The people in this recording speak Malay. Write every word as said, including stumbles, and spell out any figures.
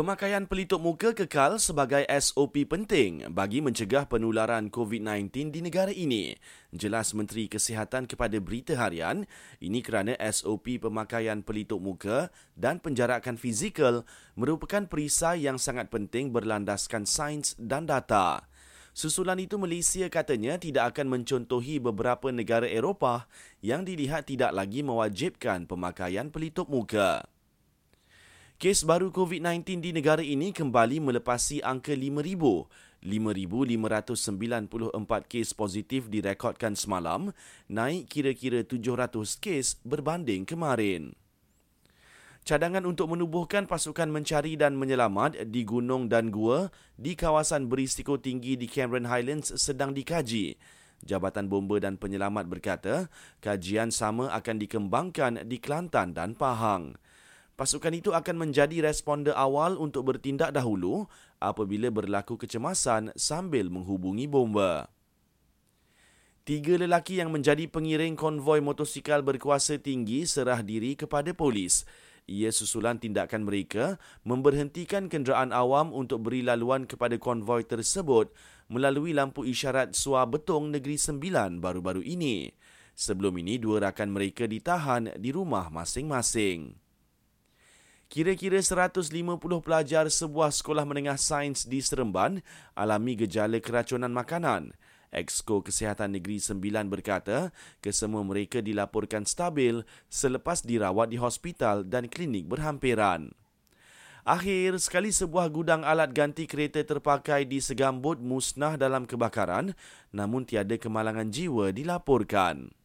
Pemakaian pelitup muka kekal sebagai S O P penting bagi mencegah penularan COVID sembilan belas di negara ini. Jelas Menteri Kesihatan kepada Berita Harian, ini kerana S O P pemakaian pelitup muka dan penjarakan fizikal merupakan perisai yang sangat penting berlandaskan sains dan data. Susulan itu Malaysia katanya tidak akan mencontohi beberapa negara Eropah yang dilihat tidak lagi mewajibkan pemakaian pelitup muka. Kes baru COVID sembilan belas di negara ini kembali melepasi angka lima ribu. lima ribu lima ratus sembilan puluh empat kes positif direkodkan semalam, naik kira-kira tujuh ratus kes berbanding kemarin. Cadangan untuk menubuhkan pasukan mencari dan menyelamat di gunung dan gua di kawasan berisiko tinggi di Cameron Highlands sedang dikaji. Jabatan Bomba dan Penyelamat berkata, kajian sama akan dikembangkan di Kelantan dan Pahang. Pasukan itu akan menjadi responder awal untuk bertindak dahulu apabila berlaku kecemasan sambil menghubungi bomba. Tiga lelaki yang menjadi pengiring konvoi motosikal berkuasa tinggi serah diri kepada polis. Ia susulan tindakan mereka memberhentikan kenderaan awam untuk beri laluan kepada konvoi tersebut melalui lampu isyarat Sua Betong Negeri Sembilan baru-baru ini. Sebelum ini, dua rakan mereka ditahan di rumah masing-masing. Kira-kira seratus lima puluh pelajar sebuah sekolah menengah sains di Seremban alami gejala keracunan makanan. Exco Kesihatan Negeri Sembilan berkata, kesemua mereka dilaporkan stabil selepas dirawat di hospital dan klinik berhampiran. Akhir sekali, sebuah gudang alat ganti kereta terpakai di Segambut musnah dalam kebakaran, namun tiada kemalangan jiwa dilaporkan.